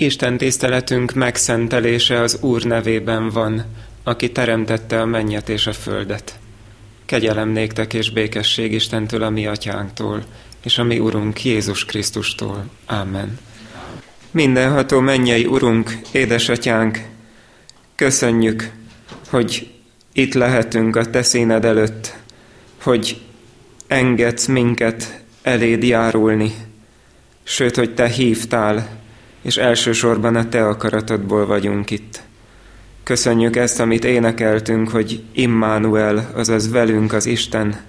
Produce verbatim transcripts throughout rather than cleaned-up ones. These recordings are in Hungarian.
istentiszteletünk megszentelése az Úr nevében van, aki teremtette a mennyet és a földet. Kegyelem néktek és békesség Istentől, a mi atyánktól, és a mi Urunk Jézus Krisztustól. Ámen. Mindenható mennyei Urunk, édesatyánk, köszönjük, hogy itt lehetünk a te színed előtt, hogy engedsz minket eléd járulni, sőt, hogy te hívtál, és elsősorban a te akaratodból vagyunk itt. Köszönjük ezt, amit énekeltünk, hogy Immanuel, azaz velünk az Isten,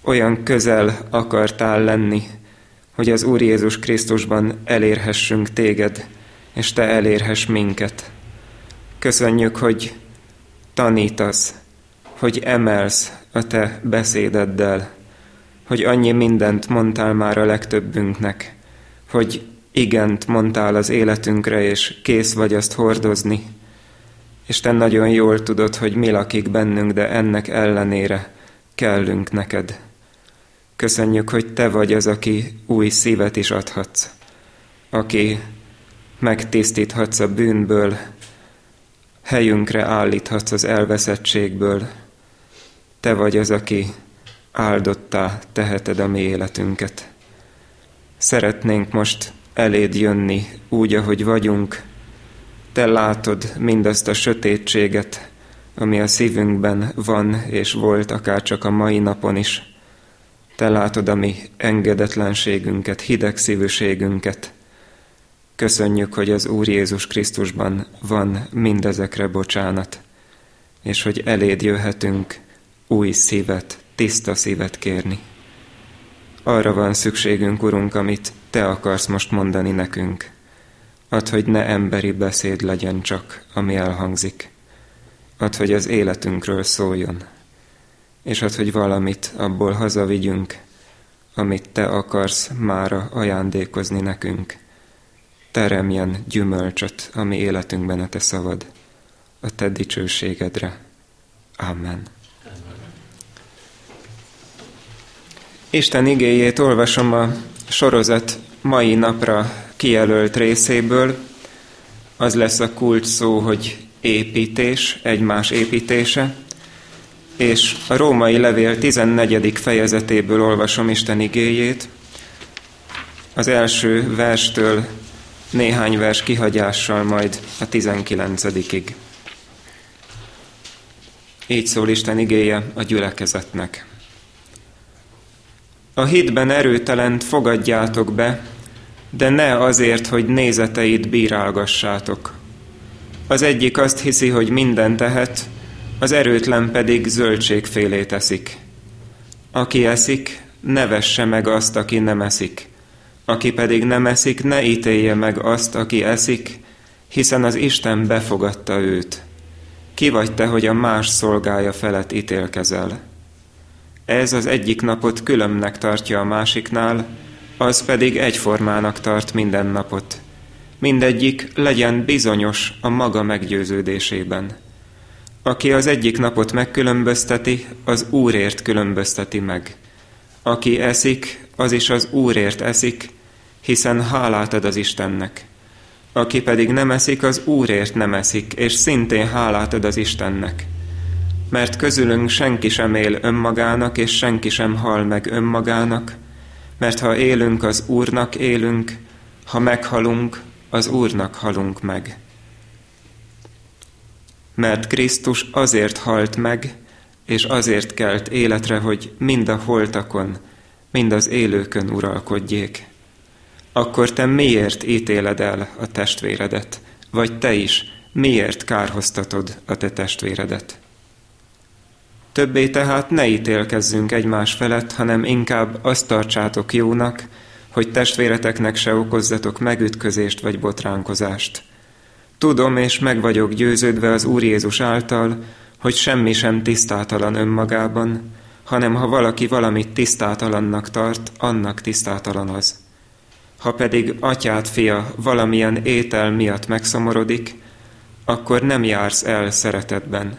olyan közel akartál lenni, hogy az Úr Jézus Krisztusban elérhessünk téged, és te elérhess minket. Köszönjük, hogy tanítasz, hogy emelsz a te beszédeddel, hogy annyi mindent mondtál már a legtöbbünknek, hogy igent mondtál az életünkre, és kész vagy azt hordozni. És te nagyon jól tudod, hogy mi lakik bennünk, de ennek ellenére kellünk neked. Köszönjük, hogy te vagy az, aki új szívet is adhatsz, aki megtisztíthatsz a bűnből, helyünkre állíthatsz az elveszettségből. Te vagy az, aki áldottá teheted a mi életünket. Szeretnénk most eléd jönni úgy, ahogy vagyunk. Te látod mindazt a sötétséget, ami a szívünkben van és volt, akárcsak a mai napon is. Te látod a mi engedetlenségünket, hidegszívűségünket. Köszönjük, hogy az Úr Jézus Krisztusban van mindezekre bocsánat, és hogy eléd jöhetünk új szívet, tiszta szívet kérni. Arra van szükségünk, Urunk, amit te akarsz most mondani nekünk. Add, hogy ne emberi beszéd legyen csak, ami elhangzik. Add, hogy az életünkről szóljon. És add, hogy valamit abból hazavigyünk, amit te akarsz mára ajándékozni nekünk. Teremjen gyümölcsöt a mi életünkben a te szavad, a te dicsőségedre. Amen. Isten igéjét olvasom a sorozat mai napra kijelölt részéből. Az lesz a kulcs szó, hogy építés, egymás építése. És a római levél tizennegyedik fejezetéből olvasom Isten igéjét. Az első verstől néhány vers kihagyással majd a tizenkilencedikig. Így szól Isten igéje a gyülekezetnek. A hitben erőtelent fogadjátok be, de ne azért, hogy nézeteit bírálgassátok. Az egyik azt hiszi, hogy mindent tehet, az erőtlen pedig zöldségfélét eszik. Aki eszik, ne vesse meg azt, aki nem eszik. Aki pedig nem eszik, ne ítélje meg azt, aki eszik, hiszen az Isten befogadta őt. Ki vagy te, hogy a más szolgája felett ítélkezel? Ez az egyik napot különbnek tartja a másiknál, az pedig egyformának tart minden napot. Mindegyik legyen bizonyos a maga meggyőződésében. Aki az egyik napot megkülönbözteti, az Úrért különbözteti meg. Aki eszik, az is az Úrért eszik, hiszen hálát ad az Istennek. Aki pedig nem eszik, az Úrért nem eszik, és szintén hálát ad az Istennek. Mert közülünk senki sem él önmagának, és senki sem hal meg önmagának, mert ha élünk, az Úrnak élünk, ha meghalunk, az Úrnak halunk meg. Mert Krisztus azért halt meg, és azért kelt életre, hogy mind a holtakon, mind az élőkön uralkodjék. Akkor te miért ítéled el a testvéredet, vagy te is miért kárhoztatod a te testvéredet? Többé tehát ne ítélkezzünk egymás felett, hanem inkább azt tartsátok jónak, hogy testvéreteknek se okozzatok megütközést vagy botránkozást. Tudom és meg vagyok győződve az Úr Jézus által, hogy semmi sem tisztátalan önmagában, hanem ha valaki valamit tisztátalannak tart, annak tisztátalan az. Ha pedig atyád fia valamilyen étel miatt megszomorodik, akkor nem jársz el szeretetben.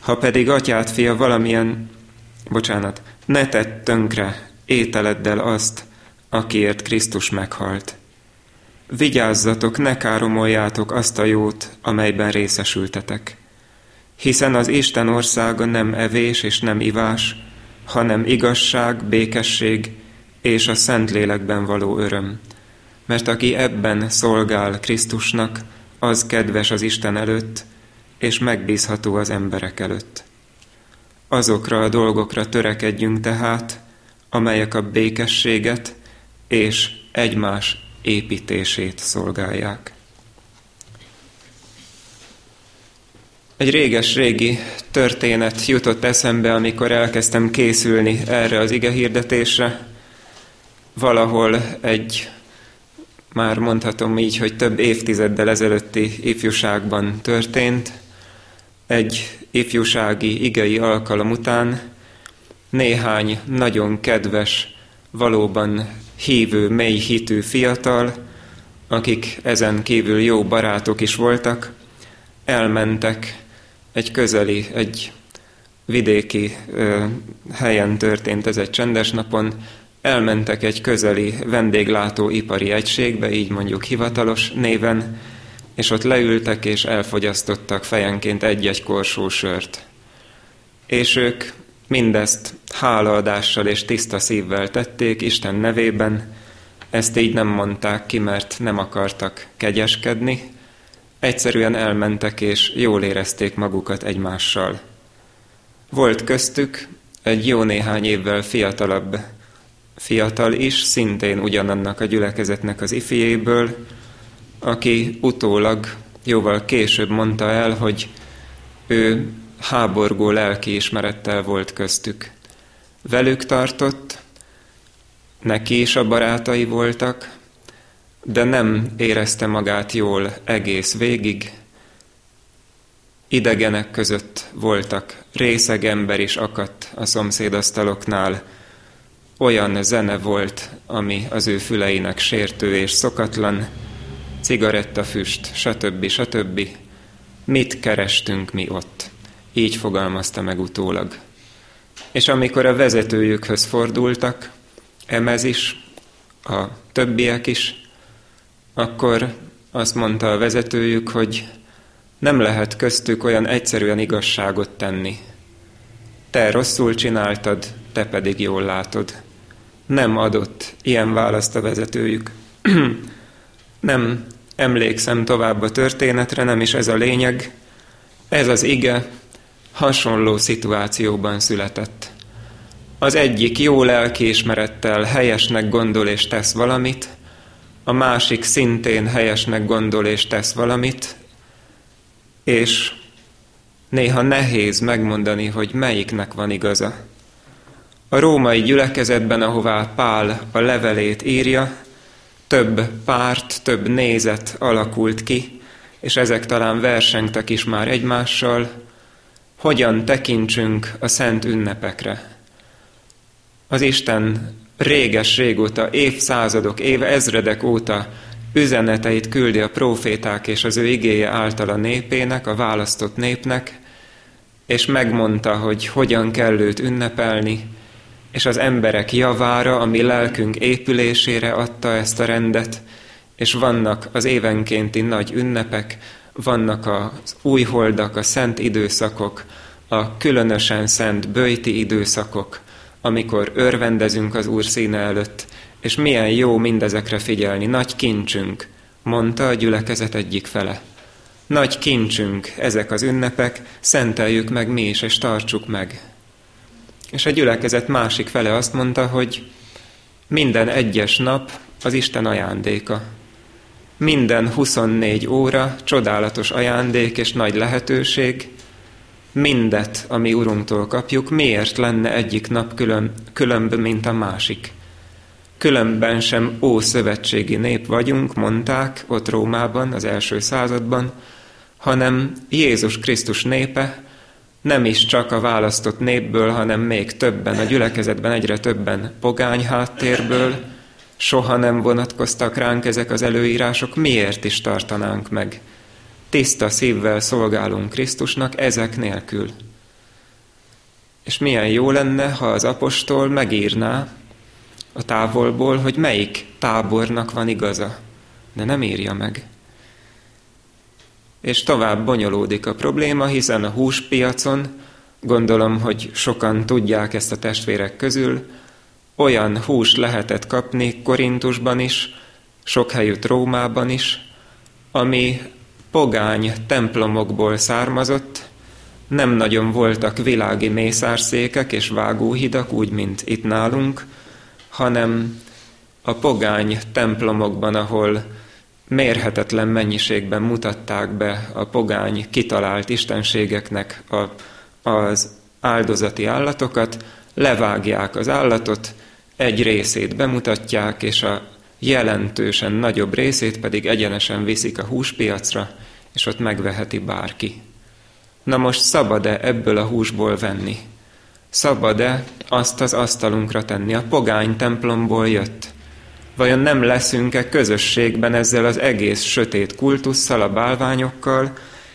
Ha pedig atyád fia valamilyen, bocsánat, ne tedd tönkre ételeddel azt, akiért Krisztus meghalt. Vigyázzatok, ne káromoljátok azt a jót, amelyben részesültetek. Hiszen az Isten országa nem evés és nem ivás, hanem igazság, békesség és a Szentlélekben való öröm. Mert aki ebben szolgál Krisztusnak, az kedves az Isten előtt, és megbízható az emberek előtt. Azokra a dolgokra törekedjünk tehát, amelyek a békességet és egymás építését szolgálják. Egy réges-régi történet jutott eszembe, amikor elkezdtem készülni erre az igehirdetésre. Valahol egy, már mondhatom így, hogy több évtizeddel ezelőtti ifjúságban történt. Egy ifjúsági igei alkalom után néhány nagyon kedves, valóban hívő, mély hitű fiatal, akik ezen kívül jó barátok is voltak, elmentek egy közeli, egy vidéki ö, helyen történt ez egy csendes napon, elmentek egy közeli vendéglátóipari egységbe, így mondjuk hivatalos néven, és ott leültek és elfogyasztottak fejenként egy-egy korsó sört. És ők mindezt hálaadással és tiszta szívvel tették Isten nevében, ezt így nem mondták ki, mert nem akartak kegyeskedni, egyszerűen elmentek és jól érezték magukat egymással. Volt köztük egy jó néhány évvel fiatalabb fiatal is, szintén ugyanannak a gyülekezetnek az ifjéből, aki utólag jóval később mondta el, hogy ő háborgó lelkiismerettel volt köztük. Velük tartott, neki is a barátai voltak, de nem érezte magát jól egész végig. Idegenek között voltak, részeg ember is akadt a szomszédasztaloknál. Olyan zene volt, ami az ő füleinek sértő és szokatlan, cigarettafüst, stb. stb. Mit kerestünk mi ott? Így fogalmazta meg utólag. És amikor a vezetőjükhöz fordultak, Emez is, a többiek is, akkor azt mondta a vezetőjük, hogy nem lehet köztük olyan egyszerűen igazságot tenni. Te rosszul csináltad, te pedig jól látod. Nem adott ilyen választ a vezetőjük. Nem emlékszem tovább a történetre, nem is ez a lényeg. Ez az ige hasonló szituációban született. Az egyik jó lelkiismerettel helyesnek gondol és tesz valamit, a másik szintén helyesnek gondol és tesz valamit, és néha nehéz megmondani, hogy melyiknek van igaza. A római gyülekezetben, ahová Pál a levelét írja, több párt, több nézet alakult ki, és ezek talán versengtek is már egymással, hogyan tekintsünk a szent ünnepekre. Az Isten réges-régóta, évszázadok, évezredek óta üzeneteit küldi a próféták és az ő igéje által a népének, a választott népnek, és megmondta, hogy hogyan kell őt ünnepelni, és az emberek javára, a mi lelkünk épülésére adta ezt a rendet, és vannak az évenkénti nagy ünnepek, vannak az újholdak, a szent időszakok, a különösen szent böjti időszakok, amikor örvendezünk az Úr színe előtt, és milyen jó mindezekre figyelni, nagy kincsünk, mondta a gyülekezet egyik fele. Nagy kincsünk ezek az ünnepek, szenteljük meg mi is, és tartsuk meg. És a gyülekezet másik fele azt mondta, hogy minden egyes nap az Isten ajándéka. Minden huszonnégy óra csodálatos ajándék és nagy lehetőség, mindet, ami Urunktól kapjuk, miért lenne egyik nap külön, különb, mint a másik? Különben sem ószövetségi nép vagyunk, mondták ott Rómában, az első században, hanem Jézus Krisztus népe, nem is csak a választott népből, hanem még többen, a gyülekezetben egyre többen pogány háttérből, soha nem vonatkoztak ránk ezek az előírások, miért is tartanánk meg? Tiszta szívvel szolgálunk Krisztusnak ezek nélkül. És milyen jó lenne, ha az apostol megírná a távolból, hogy melyik tábornak van igaza. de nem írja meg. És tovább bonyolódik a probléma, hiszen a húspiacon, gondolom, hogy sokan tudják ezt a testvérek közül, olyan húst lehetett kapni Korintusban is, sok helyütt Rómában is, ami pogány templomokból származott, nem nagyon voltak világi mészárszékek és vágóhidak, úgy, mint itt nálunk, hanem a pogány templomokban, ahol mérhetetlen mennyiségben mutatták be a pogány kitalált istenségeknek a, az áldozati állatokat, levágják az állatot, egy részét bemutatják, és a jelentősen nagyobb részét pedig egyenesen viszik a húspiacra, és ott megveheti bárki. Na most szabad-e ebből a húsból venni? Szabad-e azt az asztalunkra tenni? A pogány templomból jött. Vajon nem leszünk-e közösségben ezzel az egész sötét kultusszal, a bálványokkal?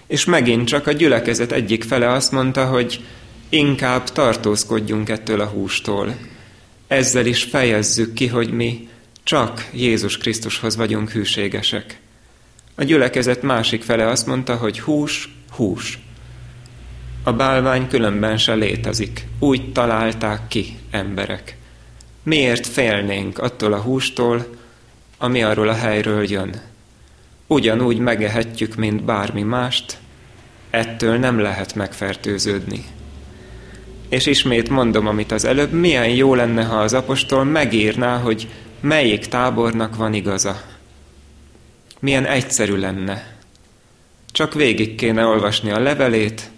És megint csak a gyülekezet egyik fele azt mondta, hogy inkább tartózkodjunk ettől a hústól. Ezzel is fejezzük ki, hogy mi csak Jézus Krisztushoz vagyunk hűségesek. A gyülekezet másik fele azt mondta, hogy hús, hús. A bálvány különben se létezik. Úgy találták ki emberek. Miért félnénk attól a hústól, ami arról a helyről jön? Ugyanúgy megehetjük, mint bármi mást, ettől nem lehet megfertőződni. És ismét mondom, amit az előbb, milyen jó lenne, ha az apostol megírná, hogy melyik tábornak van igaza. Milyen egyszerű lenne. Csak végig kéne olvasni a levelét,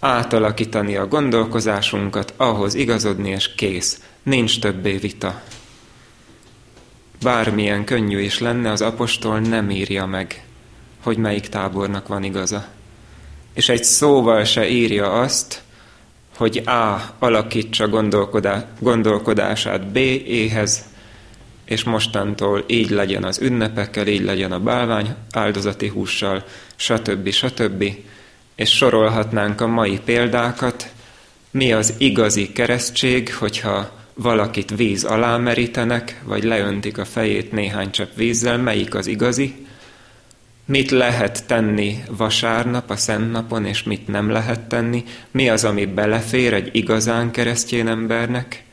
átalakítani a gondolkozásunkat, ahhoz igazodni, és kész. Nincs többé vita. Bármilyen könnyű is lenne, az apostol nem írja meg, hogy melyik tábornak van igaza. És egy szóval se írja azt, hogy A alakítsa gondolkodá- gondolkodását B éhez, és mostantól így legyen az ünnepekkel, így legyen a bálvány áldozati hússal, stb. stb. És sorolhatnánk a mai példákat, mi az igazi keresztség, hogyha valakit víz alá merítenek, vagy leöntik a fejét néhány csepp vízzel, melyik az igazi, mit lehet tenni vasárnap, a szent napon, és mit nem lehet tenni, mi az, ami belefér egy igazán keresztjén embernek,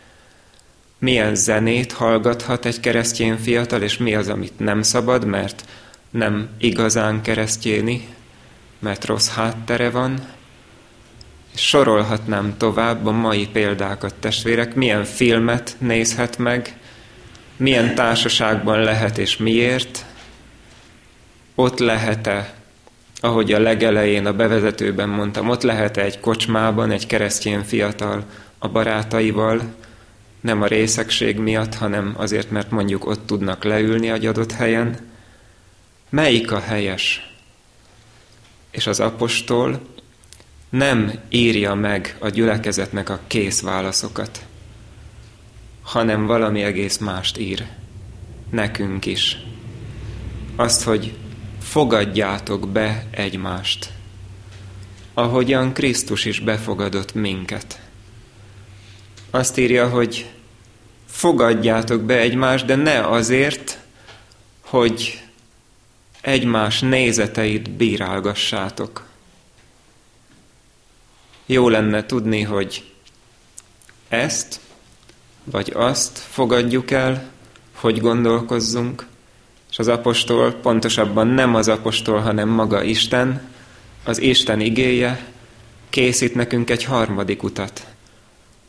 milyen zenét hallgathat egy keresztjén fiatal, és mi az, amit nem szabad, mert nem igazán keresztjéni, mert rossz háttere van. Sorolhatnám tovább a mai példákat, testvérek, milyen filmet nézhet meg, milyen társaságban lehet és miért. Ott lehet-e, ahogy a legelején a bevezetőben mondtam, ott lehet-e egy kocsmában egy keresztjén fiatal a barátaival, nem a részegség miatt, hanem azért, mert mondjuk ott tudnak leülni egy adott helyen. Melyik a helyes? És az apostol nem írja meg a gyülekezetnek a kész válaszokat, hanem valami egész mást ír. Nekünk is. Azt, hogy fogadjátok be egymást, ahogyan Krisztus is befogadott minket. Azt írja, hogy fogadjátok be egymást, de ne azért, hogy egymás nézeteit bírálgassátok. Jó lenne tudni, hogy ezt vagy azt fogadjuk el, hogy gondolkozzunk, és az apostol, pontosabban nem az apostol, hanem maga Isten, az Isten igéje készít nekünk egy harmadik utat.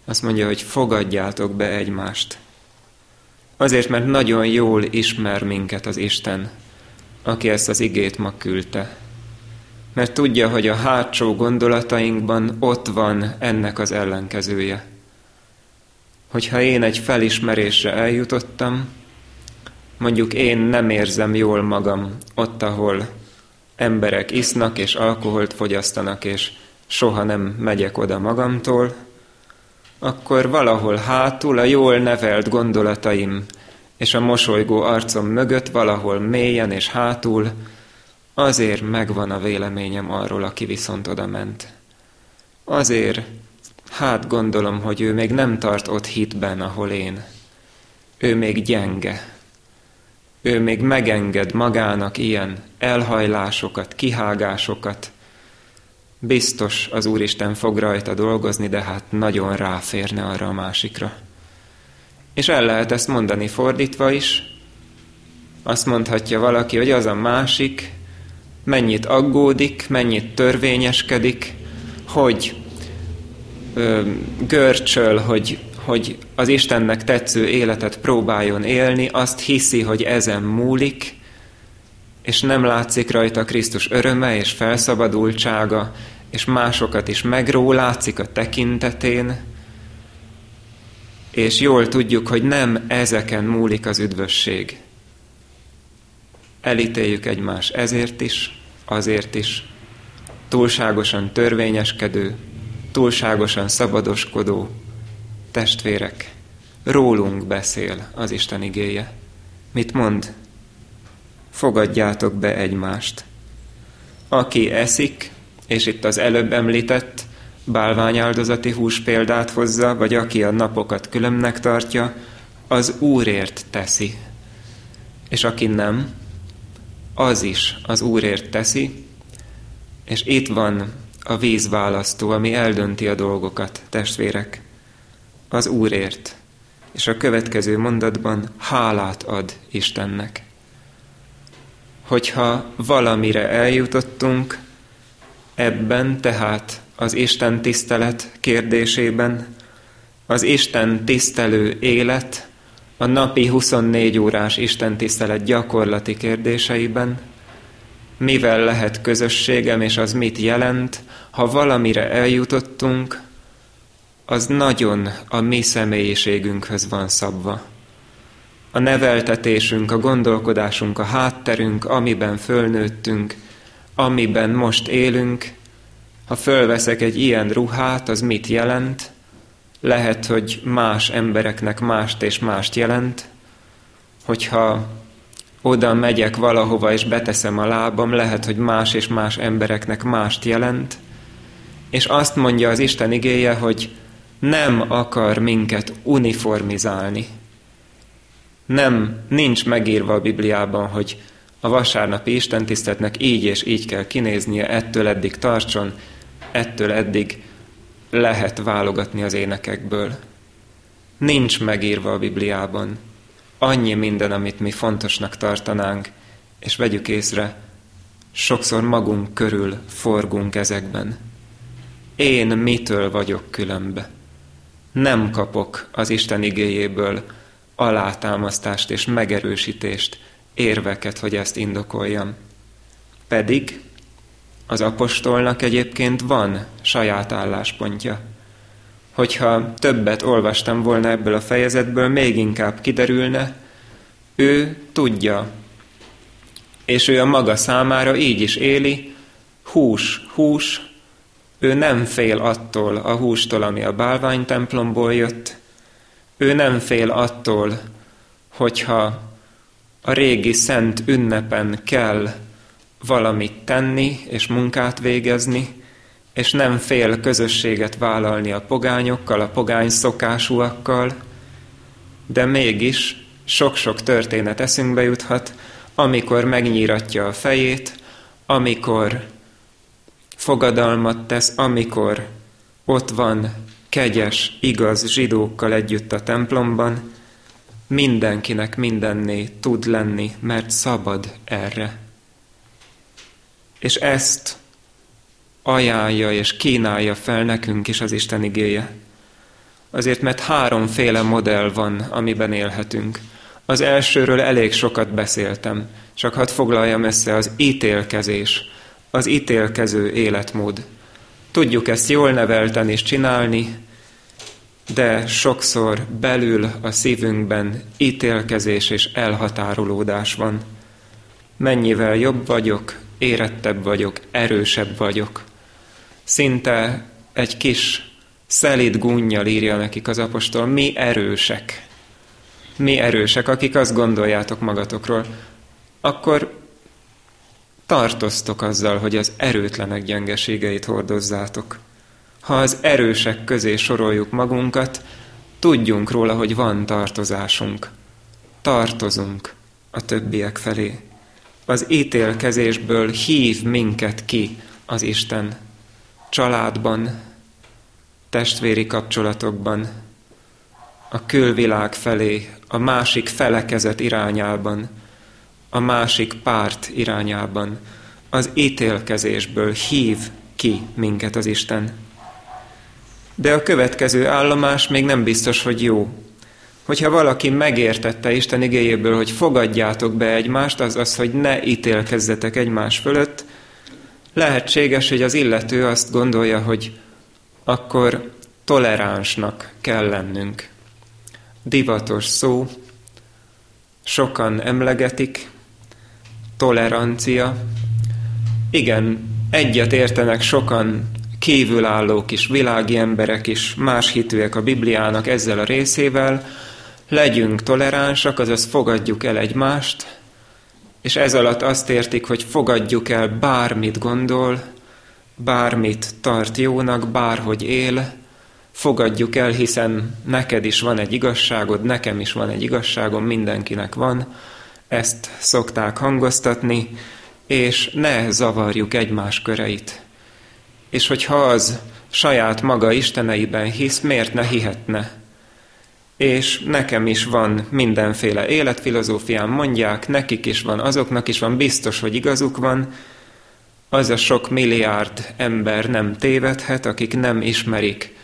Azt mondja, hogy fogadjátok be egymást. Azért, mert nagyon jól ismer minket az Isten, aki ezt az igét ma küldte. Mert tudja, hogy a hátsó gondolatainkban ott van ennek az ellenkezője. Hogyha én egy felismerésre eljutottam, mondjuk én nem érzem jól magam ott, ahol emberek isznak és alkoholt fogyasztanak, és soha nem megyek oda magamtól, akkor valahol hátul a jól nevelt gondolataim és a mosolygó arcom mögött, valahol mélyen és hátul, azért megvan a véleményem arról, aki viszont oda ment. Azért, hát gondolom, hogy ő még nem tart ott hitben, ahol én. Ő még gyenge. ő még megenged magának ilyen elhajlásokat, kihágásokat. Biztos az Úristen fog rajta dolgozni, de hát nagyon ráférne arra a másikra. És el lehet ezt mondani fordítva is. Azt mondhatja valaki, hogy az a másik mennyit aggódik, mennyit törvényeskedik, hogy ö, görcsöl, hogy, hogy az Istennek tetsző életet próbáljon élni, azt hiszi, hogy ezen múlik, és nem látszik rajta Krisztus öröme és felszabadultsága, és másokat is megró, látszik a tekintetén, és jól tudjuk, hogy nem ezeken múlik az üdvösség. Elítéljük egymást ezért is, azért is. Túlságosan törvényeskedő, túlságosan szabadoskodó testvérek. Rólunk beszél az Isten igéje. Mit mond? Fogadjátok be egymást. Aki eszik, és itt az előbb említett bálványáldozati hús példát hozza, vagy aki a napokat különnek tartja, az Úrért teszi. És aki nem, az is az Úrért teszi, és itt van a vízválasztó, ami eldönti a dolgokat, testvérek. Az Úrért. És a következő mondatban hálát ad Istennek. Hogyha valamire eljutottunk, ebben tehát az Isten tisztelet kérdésében, az Isten tisztelő élet, a napi huszonnégy órás Isten tisztelet gyakorlati kérdéseiben, mivel lehet közösségem, és az mit jelent, ha valamire eljutottunk, az nagyon a mi személyiségünkhöz van szabva. A neveltetésünk, a gondolkodásunk, a hátterünk, amiben fölnőttünk, amiben most élünk. Ha fölveszek egy ilyen ruhát, az mit jelent? Lehet, hogy más embereknek mást és mást jelent. Hogyha oda megyek valahova és beteszem a lábam, lehet, hogy más és más embereknek mást jelent. És azt mondja az Isten igéje, hogy nem akar minket uniformizálni. Nem, nincs megírva a Bibliában, hogy a vasárnapi istentiszteletnek így és így kell kinéznie, ettől eddig tartson, ettől eddig lehet válogatni az énekekből. Nincs megírva a Bibliában. Annyi minden, amit mi fontosnak tartanánk, és vegyük észre, sokszor magunk körül forgunk ezekben. Én mitől vagyok különbe? Nem kapok az Isten igéjéből alátámasztást és megerősítést, érveket, hogy ezt indokoljam. Pedig az apostolnak egyébként van saját álláspontja. Hogyha többet olvastam volna ebből a fejezetből, még inkább kiderülne, ő tudja, és ő a maga számára így is éli, hús, hús, ő nem fél attól a hústól, ami a bálványtemplomból jött, ő nem fél attól, hogyha a régi szent ünnepen kell valamit tenni és munkát végezni, és nem fél közösséget vállalni a pogányokkal, a pogány szokásúakkal, de mégis sok-sok történet eszünkbe juthat, amikor megnyíratja a fejét, amikor fogadalmat tesz, amikor ott van kegyes, igaz zsidókkal együtt a templomban, mindenkinek mindenné tud lenni, mert szabad erre. És ezt ajánlja és kínálja fel nekünk is az Isten igéje. Azért, mert háromféle modell van, amiben élhetünk. Az elsőről elég sokat beszéltem, csak hadd foglaljam össze, az ítélkezés, az ítélkező életmód. Tudjuk ezt jól nevelten és csinálni, de sokszor belül a szívünkben ítélkezés és elhatárolódás van. Mennyivel jobb vagyok, érettebb vagyok, erősebb vagyok. Szinte egy kis szelíd gúnnyal írja nekik az apostol, mi erősek. Mi erősek, akik azt gondoljátok magatokról. Akkor tartoztok azzal, hogy az erőtlenek gyengeségeit hordozzátok. Ha az erősek közé soroljuk magunkat, tudjunk róla, hogy van tartozásunk. Tartozunk a többiek felé. Az ítélkezésből hív minket ki az Isten. Családban, testvéri kapcsolatokban, a külvilág felé, a másik felekezet irányában, a másik párt irányában. Az ítélkezésből hív ki minket az Isten. De a következő állomás még nem biztos, hogy jó. Hogyha valaki megértette Isten igéjéből, hogy fogadjátok be egymást, azaz, hogy ne ítélkezzetek egymás fölött, lehetséges, hogy az illető azt gondolja, hogy akkor toleránsnak kell lennünk. Divatos szó, sokan emlegetik, tolerancia. Igen, egyet értenek sokan, kívülállók is, világi emberek is, más hitűek a Bibliának ezzel a részével, legyünk toleránsak, azaz fogadjuk el egymást, és ez alatt azt értik, hogy fogadjuk el bármit gondol, bármit tart jónak, bárhogy él, fogadjuk el, hiszen neked is van egy igazságod, nekem is van egy igazságom, mindenkinek van, ezt szokták hangoztatni, és ne zavarjuk egymás köreit. És hogyha az saját maga isteneiben hisz, miért ne hihetne? És nekem is van mindenféle életfilozófián, mondják, nekik is van, azoknak is van, biztos, hogy igazuk van. Az a sok milliárd ember nem tévedhet, akik nem ismerik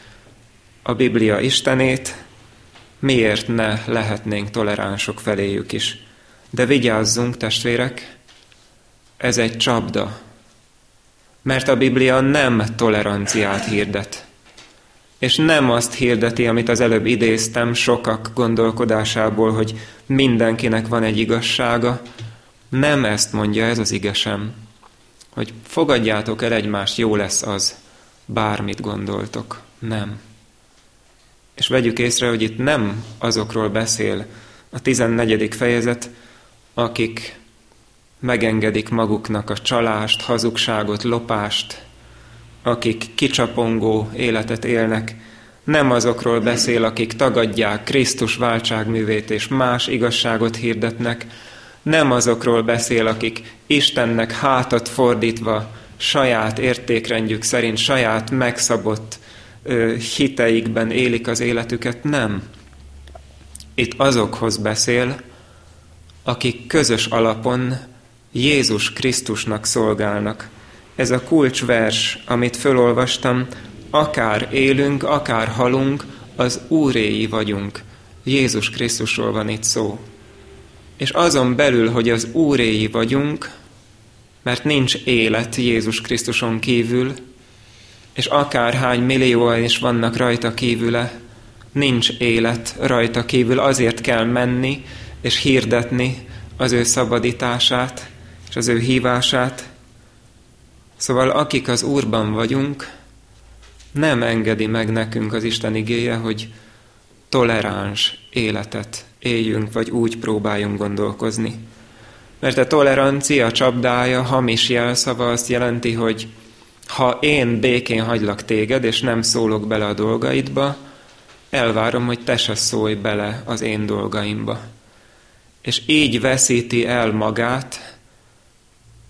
a Biblia Istenét, miért ne lehetnénk toleránsok feléjük is. De vigyázzunk, testvérek, ez egy csapda. Mert a Biblia nem toleranciát hirdet. És nem azt hirdeti, amit az előbb idéztem sokak gondolkodásából, hogy mindenkinek van egy igazsága. Nem ezt mondja ez az ige sem. Hogy fogadjátok el egymást, jó lesz az, bármit gondoltok. Nem. És vegyük észre, hogy itt nem azokról beszél a tizennegyedik fejezet, akik megengedik maguknak a csalást, hazugságot, lopást, akik kicsapongó életet élnek. Nem azokról beszél, akik tagadják Krisztus váltságművét és más igazságot hirdetnek. Nem azokról beszél, akik Istennek hátat fordítva saját értékrendjük szerint, saját megszabott ö, hiteikben élik az életüket. Nem. Itt azokhoz beszél, akik közös alapon Jézus Krisztusnak szolgálnak. Ez a kulcsvers, amit fölolvastam, akár élünk, akár halunk, az úréi vagyunk. Jézus Krisztusról van itt szó. És azon belül, hogy az úréi vagyunk, mert nincs élet Jézus Krisztuson kívül, és akárhány millióan is vannak rajta kívüle, nincs élet rajta kívül, azért kell menni és hirdetni az ő szabadítását, és az ő hívását. Szóval akik az Úrban vagyunk, nem engedi meg nekünk az Isten igéje, hogy toleráns életet éljünk, vagy úgy próbáljunk gondolkozni. Mert a tolerancia csapdája, hamis jelszava azt jelenti, hogy ha én békén hagylak téged, és nem szólok bele a dolgaidba, elvárom, hogy te se szólj bele az én dolgaimba. És így veszíti el magát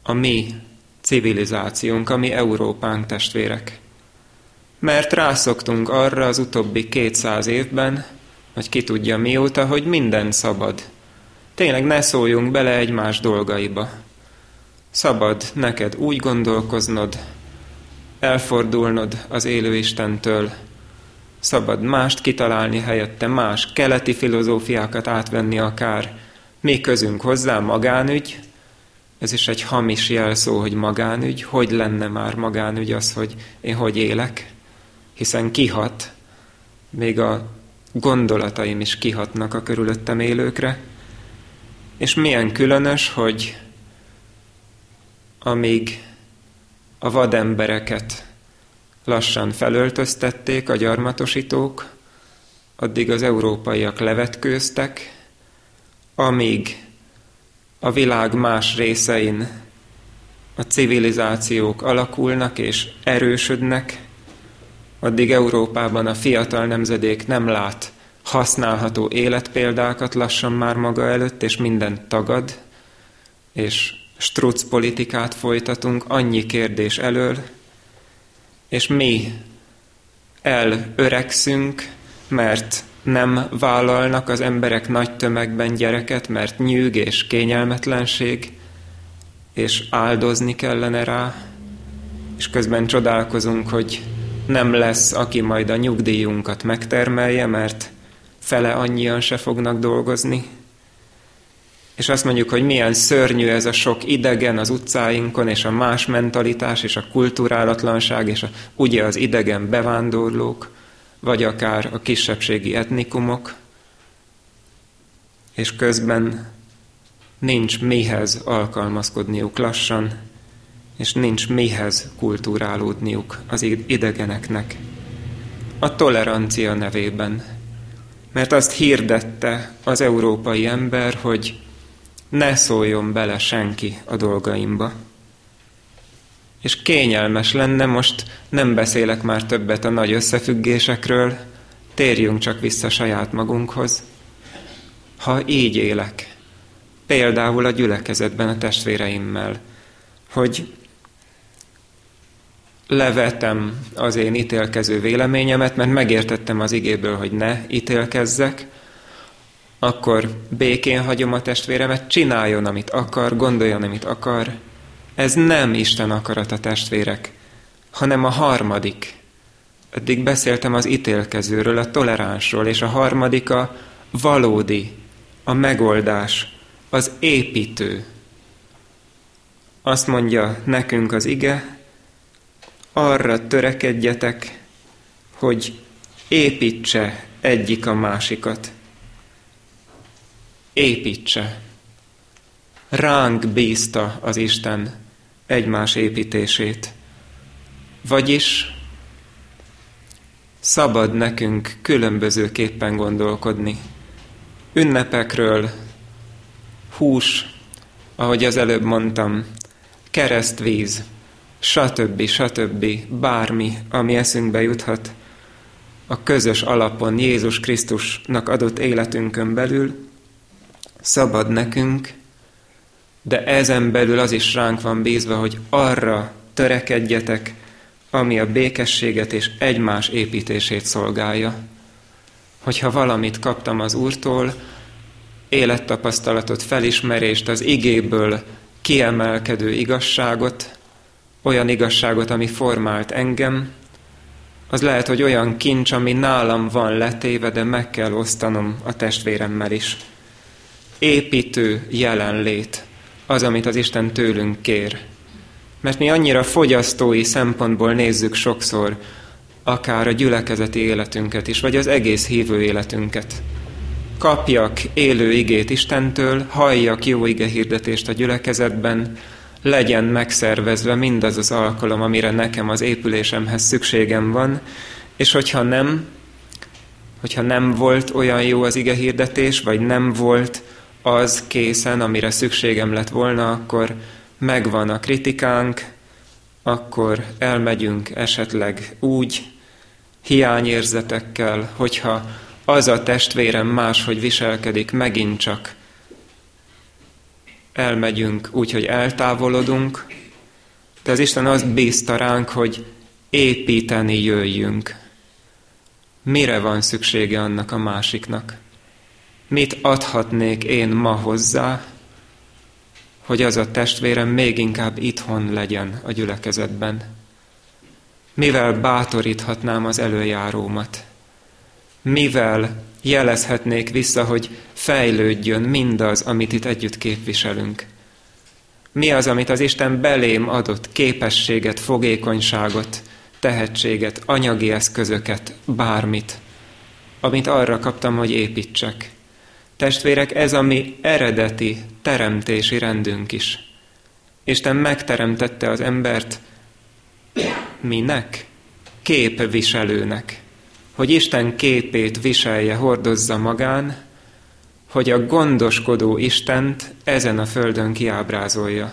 a mi civilizációnk, a mi Európánk, testvérek. Mert rászoktunk arra az utóbbi kétszáz évben, vagy ki tudja mióta, hogy minden szabad. Tényleg ne szóljunk bele egymás dolgaiba. Szabad neked úgy gondolkoznod, elfordulnod az élő Istentől, szabad mást kitalálni helyette, más keleti filozófiákat átvenni akár. Mi közünk hozzá, magánügy, ez is egy hamis jelszó, hogy magánügy, hogy lenne már magánügy az, hogy én hogy élek, hiszen kihat, még a gondolataim is kihatnak a körülöttem élőkre, és milyen különös, hogy amíg a vadembereket lassan felöltöztették a gyarmatosítók, addig az európaiak levetkőztek, amíg a világ más részein a civilizációk alakulnak és erősödnek, addig Európában a fiatal nemzedék nem lát használható életpéldákat lassan már maga előtt, és mindent tagad, és struc politikát folytatunk annyi kérdés elől, és mi elöregszünk, mert nem vállalnak az emberek nagy tömegben gyereket, mert nyűg és kényelmetlenség, és áldozni kellene rá, és közben csodálkozunk, hogy nem lesz, aki majd a nyugdíjunkat megtermelje, mert fele annyian se fognak dolgozni. És azt mondjuk, hogy milyen szörnyű ez a sok idegen az utcáinkon, és a más mentalitás, és a kulturálatlanság, és a, ugye az idegen bevándorlók, vagy akár a kisebbségi etnikumok, és közben nincs mihez alkalmazkodniuk lassan, és nincs mihez kulturálódniuk az idegeneknek. A tolerancia nevében. Mert azt hirdette az európai ember, hogy ne szóljon bele senki a dolgaimba. És kényelmes lenne, most nem beszélek már többet a nagy összefüggésekről, térjünk csak vissza saját magunkhoz. Ha így élek, például a gyülekezetben a testvéreimmel, hogy levetem az én ítélkező véleményemet, mert megértettem az igéből, hogy ne ítélkezzek, akkor békén hagyom a testvéremet, csináljon, amit akar, gondoljon, amit akar. Ez nem Isten akarata, testvérek, hanem a harmadik. Eddig beszéltem az ítélkezőről, a toleránsról, és a harmadik a valódi, a megoldás, az építő. Azt mondja nekünk az ige, arra törekedjetek, hogy építse egyik a másikat. Építse. Ránk bízta az Isten egymás építését. Vagyis szabad nekünk különbözőképpen gondolkodni. Ünnepekről, hús, ahogy az előbb mondtam, keresztvíz, stb. stb. Bármi, ami eszünkbe juthat a közös alapon Jézus Krisztusnak adott életünkön belül, szabad nekünk, de ezen belül az is ránk van bízva, hogy arra törekedjetek, ami a békességet és egymás építését szolgálja. Hogyha valamit kaptam az Úrtól, élettapasztalatot, felismerést, az igéből kiemelkedő igazságot, olyan igazságot, ami formált engem, az lehet, hogy olyan kincs, ami nálam van letéve, de meg kell osztanom a testvéremmel is. Építő jelenlét az, amit az Isten tőlünk kér. Mert mi annyira fogyasztói szempontból nézzük sokszor, akár a gyülekezeti életünket is, vagy az egész hívő életünket. Kapjak élő igét Istentől, halljak jó igehirdetést a gyülekezetben, legyen megszervezve mindaz az alkalom, amire nekem az épülésemhez szükségem van, és hogyha nem, hogyha nem volt olyan jó az igehirdetés, vagy nem volt az készen, amire szükségem lett volna, akkor megvan a kritikánk, akkor elmegyünk esetleg úgy, hiányérzetekkel, hogyha az a testvérem máshogy viselkedik, megint csak elmegyünk úgy, hogy eltávolodunk, de az Isten azt bízta ránk, hogy építeni jöjjünk. Mire van szüksége annak a másiknak? Mit adhatnék én ma hozzá, hogy az a testvérem még inkább itthon legyen a gyülekezetben? Mivel bátoríthatnám az előjárómat? Mivel jelezhetnék vissza, hogy fejlődjön mindaz, amit itt együtt képviselünk? Mi az, amit az Isten belém adott, képességet, fogékonyságot, tehetséget, anyagi eszközöket, bármit, amit arra kaptam, hogy építsek? Testvérek, ez a mi eredeti teremtési rendünk is. Isten megteremtette az embert minek? Képviselőnek. Hogy Isten képét viselje, hordozza magán, hogy a gondoskodó Istent ezen a földön kiábrázolja.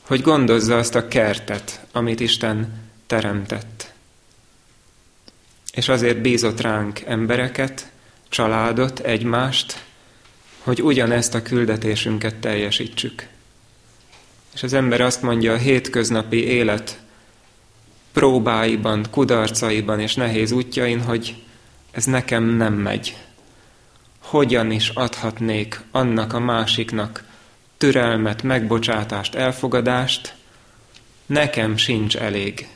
Hogy gondozza azt a kertet, amit Isten teremtett. És azért bízott ránk embereket, családot, egymást, hogy ugyanezt a küldetésünket teljesítsük. És az ember azt mondja, a hétköznapi élet próbáiban, kudarcaiban és nehéz útjain, hogy ez nekem nem megy. Hogyan is adhatnék annak a másiknak türelmet, megbocsátást, elfogadást, nekem sincs elég.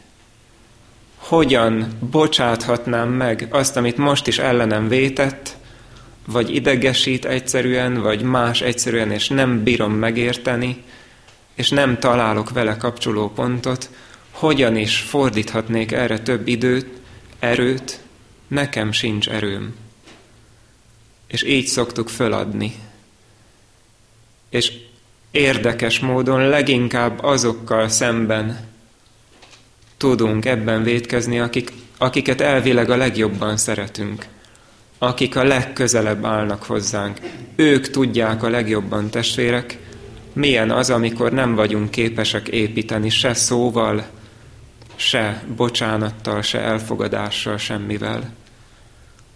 Hogyan bocsáthatnám meg azt, amit most is ellenem vétett, vagy idegesít egyszerűen, vagy más egyszerűen, és nem bírom megérteni, és nem találok vele kapcsolópontot, hogyan is fordíthatnék erre több időt, erőt, nekem sincs erőm. És így szoktuk föladni. És érdekes módon leginkább azokkal szemben tudunk ebben vétkezni, akik, akiket elvileg a legjobban szeretünk, akik a legközelebb állnak hozzánk. Ők tudják a legjobban, testvérek, milyen az, amikor nem vagyunk képesek építeni se szóval, se bocsánattal, se elfogadással, semmivel.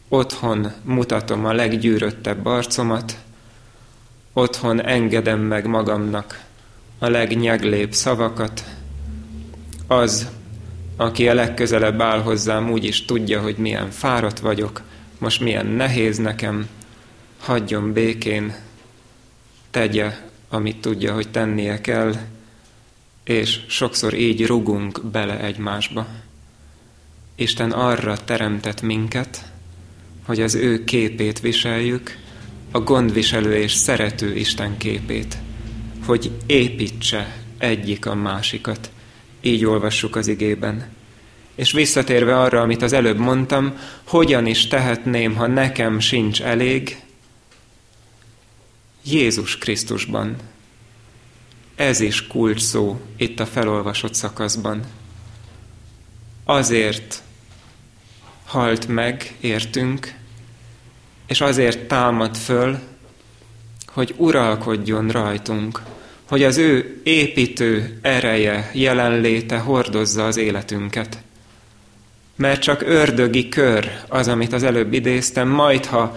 Otthon mutatom a leggyűröttebb arcomat, otthon engedem meg magamnak a legnyeglébb szavakat. Az, aki a legközelebb áll hozzám, úgy is tudja, hogy milyen fáradt vagyok, most milyen nehéz nekem, hagyjon békén, tegye, amit tudja, hogy tennie kell, és sokszor így rugunk bele egymásba. Isten arra teremtett minket, hogy az ő képét viseljük, a gondviselő és szerető Isten képét, hogy építse egyik a másikat. Így olvassuk az igében. És visszatérve arra, amit az előbb mondtam, hogyan is tehetném, ha nekem sincs elég? Jézus Krisztusban. Ez is kulcs szó itt a felolvasott szakaszban. Azért halt meg, értünk, és azért támad föl, hogy uralkodjon rajtunk, hogy az ő építő ereje, jelenléte hordozza az életünket. Mert csak ördögi kör az, amit az előbb idéztem, majd ha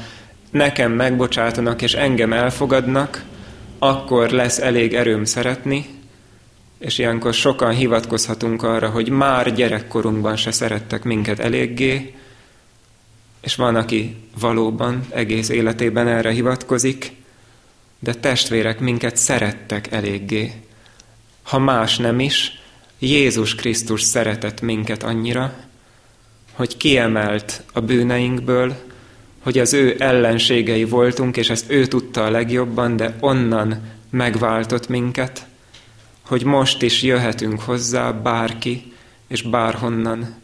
nekem megbocsátanak és engem elfogadnak, akkor lesz elég erőm szeretni, és ilyenkor sokan hivatkozhatunk arra, hogy már gyerekkorunkban se szerettek minket eléggé, és van, aki valóban egész életében erre hivatkozik, de testvérek, minket szerettek eléggé. Ha más nem is, Jézus Krisztus szeretett minket annyira, hogy kiemelt a bűneinkből, hogy az ő ellenségei voltunk, és ezt ő tudta a legjobban, de onnan megváltott minket, hogy most is jöhetünk hozzá bárki és bárhonnan,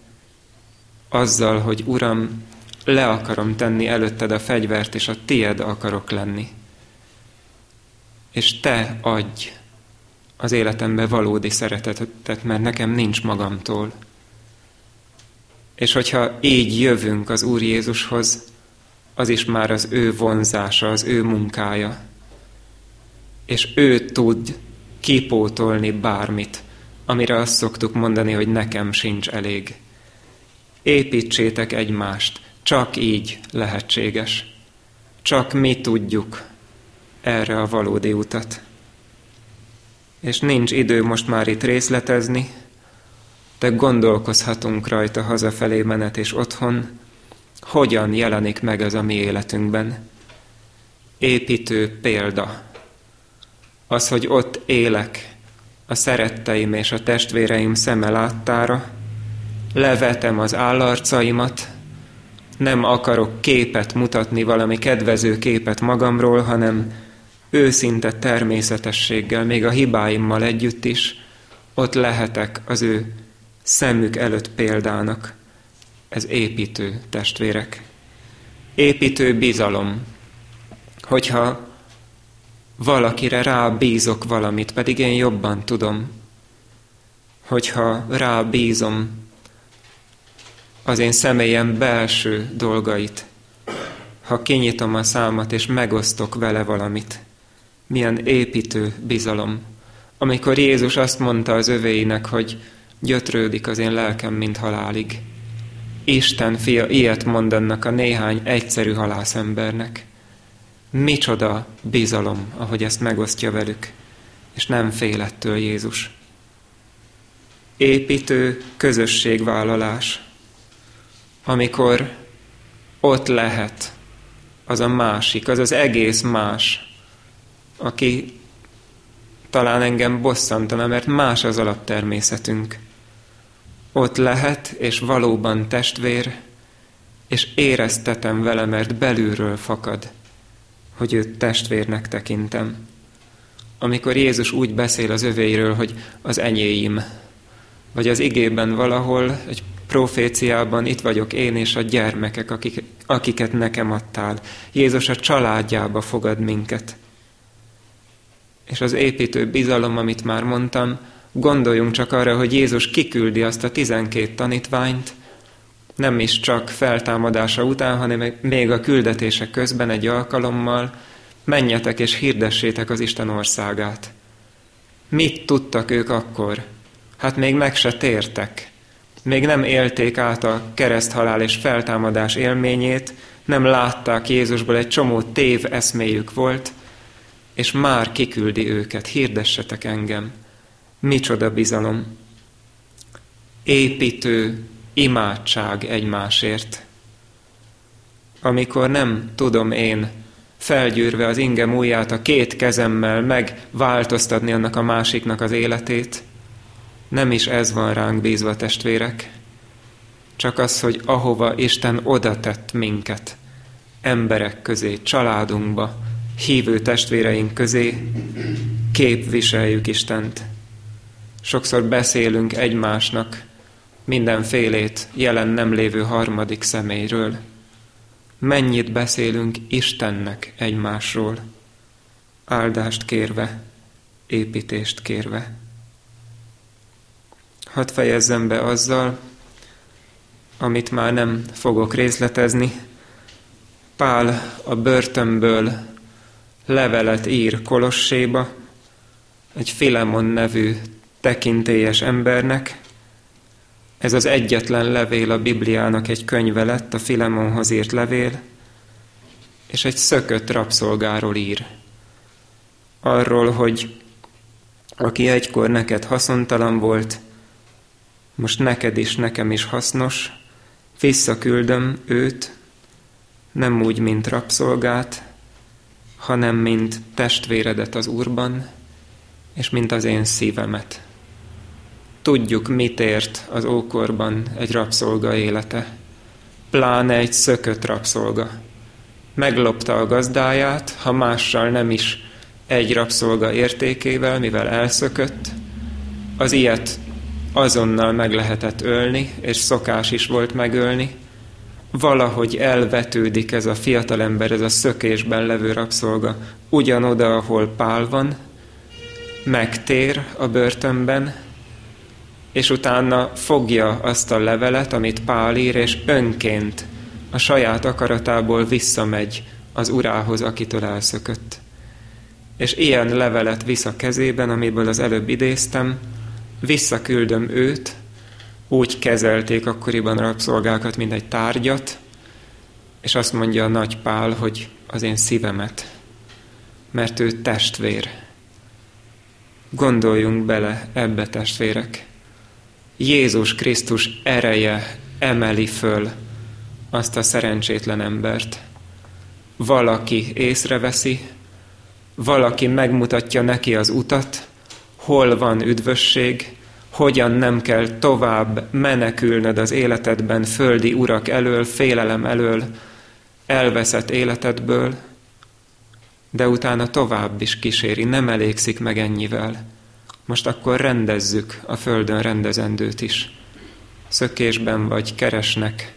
azzal, hogy Uram, le akarom tenni előtted a fegyvert, és a tied akarok lenni. És te adj az életembe valódi szeretetet, mert nekem nincs magamtól. És hogyha így jövünk az Úr Jézushoz, az is már az ő vonzása, az ő munkája. És ő tud kipótolni bármit, amire azt szoktuk mondani, hogy nekem sincs elég. Építsétek egymást, csak így lehetséges. Csak mi tudjuk erre a valódi utat. És nincs idő most már itt részletezni, de gondolkozhatunk rajta hazafelé menet és otthon, hogyan jelenik meg ez a mi életünkben. Építő példa. Az, hogy ott élek a szeretteim és a testvéreim szeme láttára, levetem az állarcaimat, nem akarok képet mutatni, valami kedvező képet magamról, hanem őszinte természetességgel, még a hibáimmal együtt is, ott lehetek az ő szemük előtt példának. Ez építő, testvérek. Építő bizalom. Hogyha valakire rábízok valamit, pedig én jobban tudom, hogyha rábízom az én személyem belső dolgait, ha kinyitom a számat és megosztok vele valamit. Milyen építő bizalom. Amikor Jézus azt mondta az övéinek, hogy gyötrődik az én lelkem, mint halálig. Isten fia ilyet mond annak a néhány egyszerű halászembernek. Micsoda bizalom, ahogy ezt megosztja velük, és nem fél ettől Jézus. Építő közösségvállalás, amikor ott lehet az a másik, az az egész más, aki talán engem bosszantana, mert más az alaptermészetünk. Ott lehet, és valóban testvér, és éreztetem vele, mert belülről fakad, hogy őt testvérnek tekintem. Amikor Jézus úgy beszél az övéiről, hogy az enyéim, vagy az igében valahol, egy proféciában itt vagyok én és a gyermekek, akik, akiket nekem adtál. Jézus a családjába fogad minket. És az építő bizalom, amit már mondtam, gondoljunk csak arra, hogy Jézus kiküldi azt a tizenkét tanítványt, nem is csak feltámadása után, hanem még a küldetése közben egy alkalommal, menjetek és hirdessétek az Isten országát. Mit tudtak ők akkor? Hát még meg se tértek. Még nem élték át a kereszthalál és feltámadás élményét, nem látták Jézusból, egy csomó tév eszméjük volt, és már kiküldi őket, hirdessetek engem. Micsoda bizalom! Építő imádság egymásért. Amikor nem tudom én felgyűrve az ingem ujját a két kezemmel megváltoztatni annak a másiknak az életét, nem is ez van ránk bízva, testvérek, csak az, hogy ahova Isten oda tett minket, emberek közé, családunkba, hívő testvéreink közé, képviseljük Istent. Sokszor beszélünk egymásnak mindenfélét jelen nem lévő harmadik személyről. Mennyit beszélünk Istennek egymásról, áldást kérve, építést kérve. Hadd fejezzem be azzal, amit már nem fogok részletezni. Pál a börtönből levelet ír Kolosséba, egy Filemon nevű tekintélyes embernek. Ez az egyetlen levél a Bibliának egy könyve lett, a Filemonhoz írt levél, és egy szökött rabszolgáról ír. Arról, hogy aki egykor neked haszontalan volt, most neked is, nekem is hasznos, visszaküldöm őt, nem úgy, mint rabszolgát, hanem mint testvéredet az Úrban, és mint az én szívemet. Tudjuk, mit ért az ókorban egy rabszolga élete, pláne egy szökött rabszolga. Meglopta a gazdáját, ha mással nem is egy rabszolga értékével, mivel elszökött, az ilyet azonnal meg lehetett ölni, és szokás is volt megölni. Valahogy elvetődik ez a fiatalember, ez a szökésben levő rabszolga, ugyanoda, ahol Pál van, megtér a börtönben, és utána fogja azt a levelet, amit Pál ír, és önként a saját akaratából visszamegy az urához, akitől elszökött. És ilyen levelet visz a kezében, amiből az előbb idéztem, visszaküldöm őt, úgy kezelték akkoriban a rabszolgákat, mint egy tárgyat, és azt mondja a nagy Pál, hogy az én szívemet, mert ő testvér. Gondoljunk bele ebbe, testvérek. Jézus Krisztus ereje emeli föl azt a szerencsétlen embert. Valaki észreveszi, valaki megmutatja neki az utat, hol van üdvösség, hogyan nem kell tovább menekülnöd az életedben földi urak elől, félelem elől, elveszett életedből, de utána tovább is kíséri, nem elégszik meg ennyivel. Most akkor rendezzük a földön rendezendőt is. Szökésben vagy, keresnek,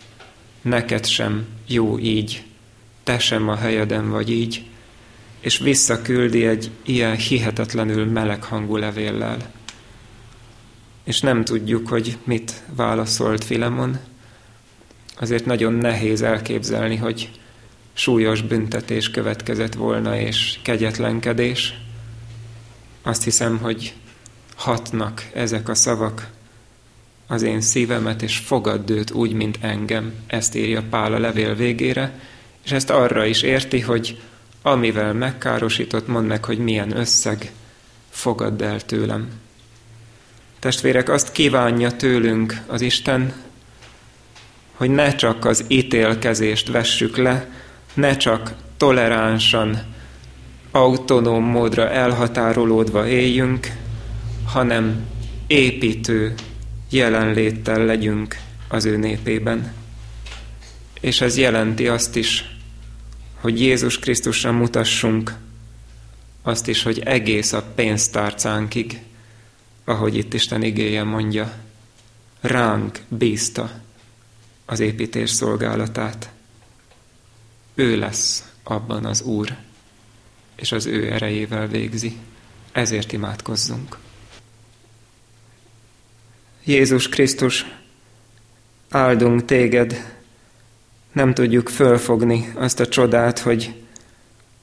neked sem jó így, te sem a helyeden vagy így, és visszaküldi egy ilyen hihetetlenül meleg hangú levéllel. És nem tudjuk, hogy mit válaszolt Filemon, azért nagyon nehéz elképzelni, hogy súlyos büntetés következett volna, és kegyetlenkedés. Azt hiszem, hogy hatnak ezek a szavak az én szívemet, és fogadd őt úgy, mint engem. Ezt írja Pál a levél végére, és ezt arra is érti, hogy amivel megkárosított, mondd meg, hogy milyen összeg, fogadd el tőlem. Testvérek, azt kívánja tőlünk az Isten, hogy ne csak az ítélkezést vessük le, ne csak toleránsan, autonóm módra elhatárolódva éljünk, hanem építő jelenléttel legyünk az ő népében. És ez jelenti azt is, hogy Jézus Krisztusra mutassunk, azt is, hogy egész a pénztárcánkig, ahogy itt Isten igéje mondja, ránk bízta az építés szolgálatát. Ő lesz abban az Úr, és az ő erejével végzi. Ezért imádkozzunk. Jézus Krisztus, áldunk téged, nem tudjuk fölfogni azt a csodát, hogy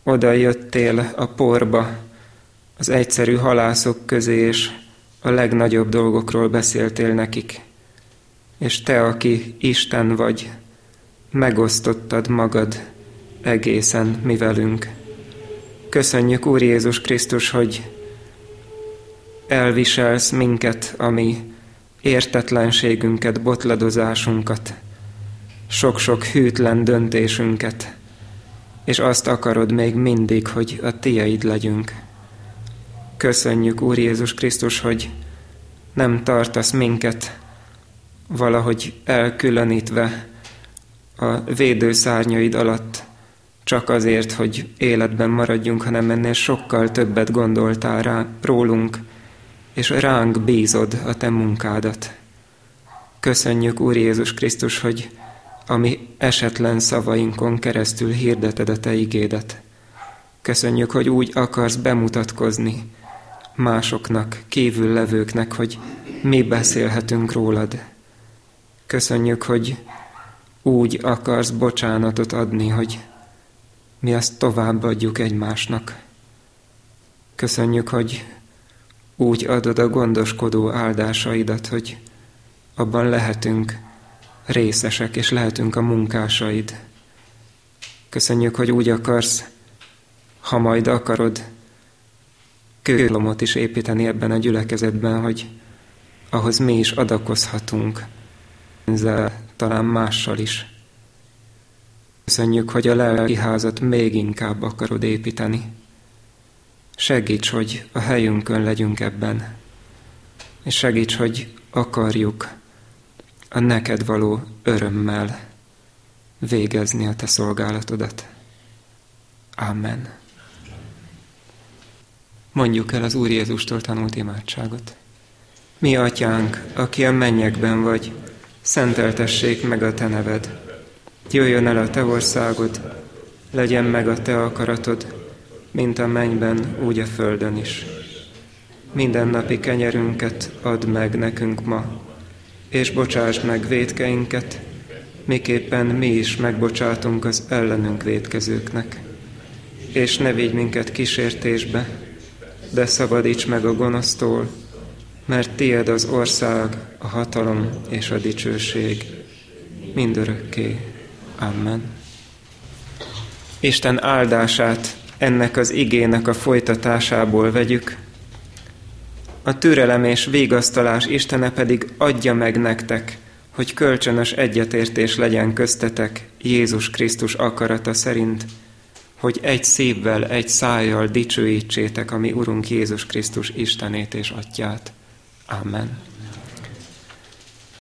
oda jöttél a porba, az egyszerű halászok közé, és a legnagyobb dolgokról beszéltél nekik. És te, aki Isten vagy, megosztottad magad egészen mi velünk. Köszönjük, Úr Jézus Krisztus, hogy elviselsz minket, ami értetlenségünket, botladozásunkat, sok-sok hűtlen döntésünket, és azt akarod még mindig, hogy a tiéd legyünk. Köszönjük, Úr Jézus Krisztus, hogy nem tartasz minket valahogy elkülönítve a védőszárnyaid alatt, csak azért, hogy életben maradjunk, hanem ennél sokkal többet gondoltál rá, rólunk, és ránk bízod a te munkádat. Köszönjük, Úr Jézus Krisztus, hogy a mi esetlen szavainkon keresztül hirdeted a te igédet. Köszönjük, hogy úgy akarsz bemutatkozni másoknak, kívül levőknek, hogy mi beszélhetünk rólad. Köszönjük, hogy úgy akarsz bocsánatot adni, hogy mi azt továbbadjuk egymásnak. Köszönjük, hogy úgy adod a gondoskodó áldásaidat, hogy abban lehetünk részesek, és lehetünk a munkásaid. Köszönjük, hogy úgy akarsz, ha majd akarod, kőlomot is építeni ebben a gyülekezetben, hogy ahhoz mi is adakozhatunk, ezzel talán mással is. Köszönjük, hogy a lelki házat még inkább akarod építeni. Segíts, hogy a helyünkön legyünk ebben, és segíts, hogy akarjuk a neked való örömmel végezni a te szolgálatodat. Amen. Mondjuk el az Úr Jézustól tanult imádságot. Mi atyánk, aki a mennyekben vagy, szenteltessék meg a te neved. Jöjjön el a te országod, legyen meg a te akaratod, mint a mennyben, úgy a földön is. Mindennapi kenyerünket add meg nekünk ma, és bocsásd meg vétkeinket, miképpen mi is megbocsátunk az ellenünk vétkezőknek. És ne vigy minket kísértésbe, de szabadíts meg a gonosztól, mert tied az ország, a hatalom és a dicsőség mindörökké. Amen. Isten áldását ennek az igének a folytatásából vegyük. A türelem és vigasztalás Istene pedig adja meg nektek, hogy kölcsönös egyetértés legyen köztetek Jézus Krisztus akarata szerint, hogy egy szívvel, egy szájjal dicsőítsétek a mi Urunk Jézus Krisztus Istenét és Atyát. Amen.